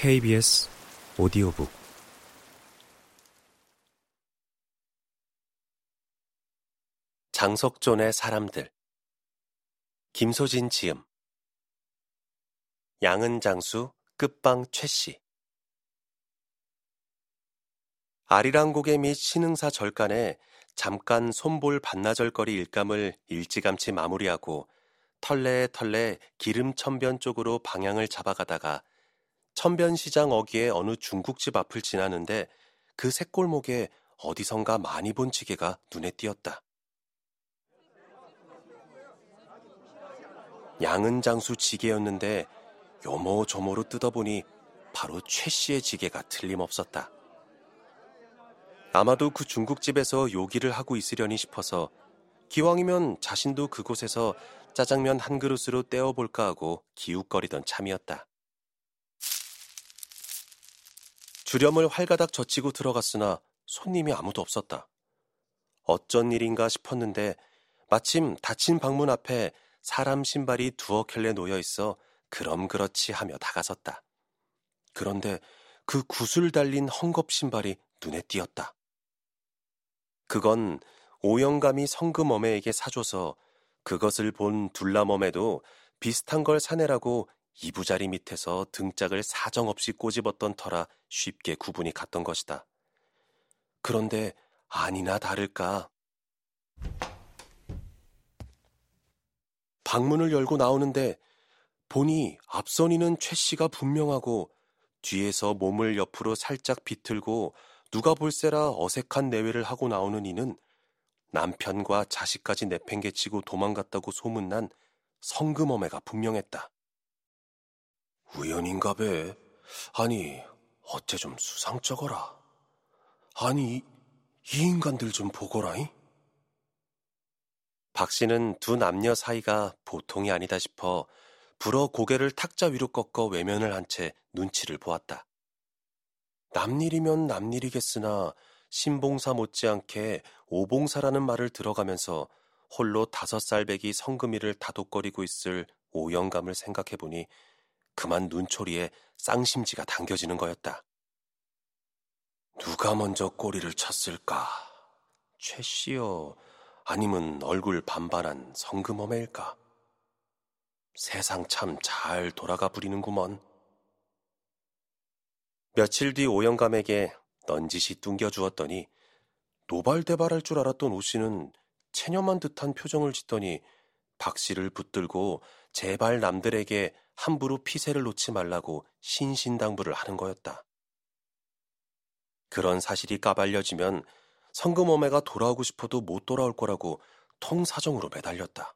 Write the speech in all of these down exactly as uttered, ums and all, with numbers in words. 케이비에스 오디오북 장석존의 사람들 김소진 지음 양은장수 끝방 최씨 아리랑 고개 및 신흥사 절간에 잠깐 손볼 반나절거리 일감을 일찌감치 마무리하고 털레털레 기름천변 쪽으로 방향을 잡아가다가 천변시장 어귀의 어느 중국집 앞을 지나는데 그 쇳골목에 어디선가 많이 본 지게가 눈에 띄었다. 양은장수 지게였는데 요모조모로 뜯어보니 바로 최씨의 지게가 틀림없었다. 아마도 그 중국집에서 요기를 하고 있으려니 싶어서 기왕이면 자신도 그곳에서 짜장면 한 그릇으로 떼어볼까 하고 기웃거리던 참이었다. 주렴을 활가닥 젖히고 들어갔으나 손님이 아무도 없었다. 어쩐 일인가 싶었는데 마침 닫힌 방문 앞에 사람 신발이 두어 켤레 놓여있어 그럼 그렇지 하며 다가섰다. 그런데 그 구슬 달린 헝겊 신발이 눈에 띄었다. 그건 오영감이 성금어매에게 사줘서 그것을 본 둘남어매도 비슷한 걸 사내라고 이부자리 밑에서 등짝을 사정없이 꼬집었던 터라 쉽게 구분이 갔던 것이다. 그런데 아니나 다를까 방문을 열고 나오는데 보니 앞선이는 최씨가 분명하고 뒤에서 몸을 옆으로 살짝 비틀고 누가 볼세라 어색한 내외를 하고 나오는 이는 남편과 자식까지 내팽개치고 도망갔다고 소문난 성금어매가 분명했다. 우연인가 배. 아니, 어째 좀 수상쩍어라. 아니, 이 인간들 좀 보거라잉. 박 씨는 두 남녀 사이가 보통이 아니다 싶어 불어 고개를 탁자 위로 꺾어 외면을 한 채 눈치를 보았다. 남일이면 남일이겠으나 신봉사 못지않게 오봉사라는 말을 들어가면서 홀로 다섯 살배기 성금이를 다독거리고 있을 오영감을 생각해보니 그만 눈초리에 쌍심지가 당겨지는 거였다. 누가 먼저 꼬리를 쳤을까? 최씨여, 아니면 얼굴 반반한 성금어매일까? 세상 참 잘 돌아가 부리는구먼. 며칠 뒤 오영감에게 넌지시 뚱겨주었더니 노발대발할 줄 알았던 오씨는 체념한 듯한 표정을 짓더니 박씨를 붙들고 제발 남들에게 함부로 피세를 놓지 말라고 신신당부를 하는 거였다. 그런 사실이 까발려지면 성금어매가 돌아오고 싶어도 못 돌아올 거라고 통사정으로 매달렸다.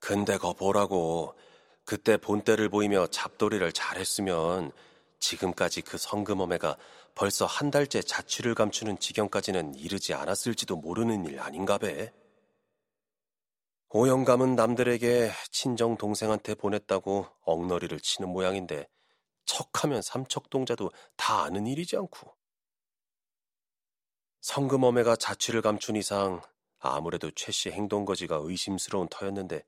근데 거 보라고, 그때 본때를 보이며 잡돌이를 잘했으면 지금까지 그 성금어매가 벌써 한 달째 자취를 감추는 지경까지는 이르지 않았을지도 모르는 일 아닌가 배. 오영감은 남들에게 친정 동생한테 보냈다고 억너리를 치는 모양인데 척하면 삼척동자도 다 아는 일이지 않고. 성금어매가 자취를 감춘 이상 아무래도 최씨 행동거지가 의심스러운 터였는데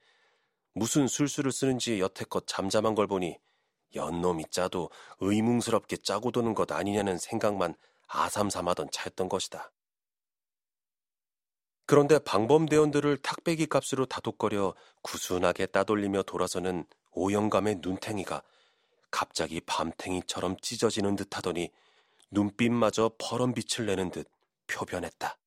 무슨 술수를 쓰는지 여태껏 잠잠한 걸 보니 연놈이 짜도 의문스럽게 짜고 도는 것 아니냐는 생각만 아삼삼하던 차였던 것이다. 그런데 방범대원들을 탁배기 값으로 다독거려 구순하게 따돌리며 돌아서는 오영감의 눈탱이가 갑자기 밤탱이처럼 찢어지는 듯 하더니 눈빛마저 버런 빛을 내는 듯 표변했다.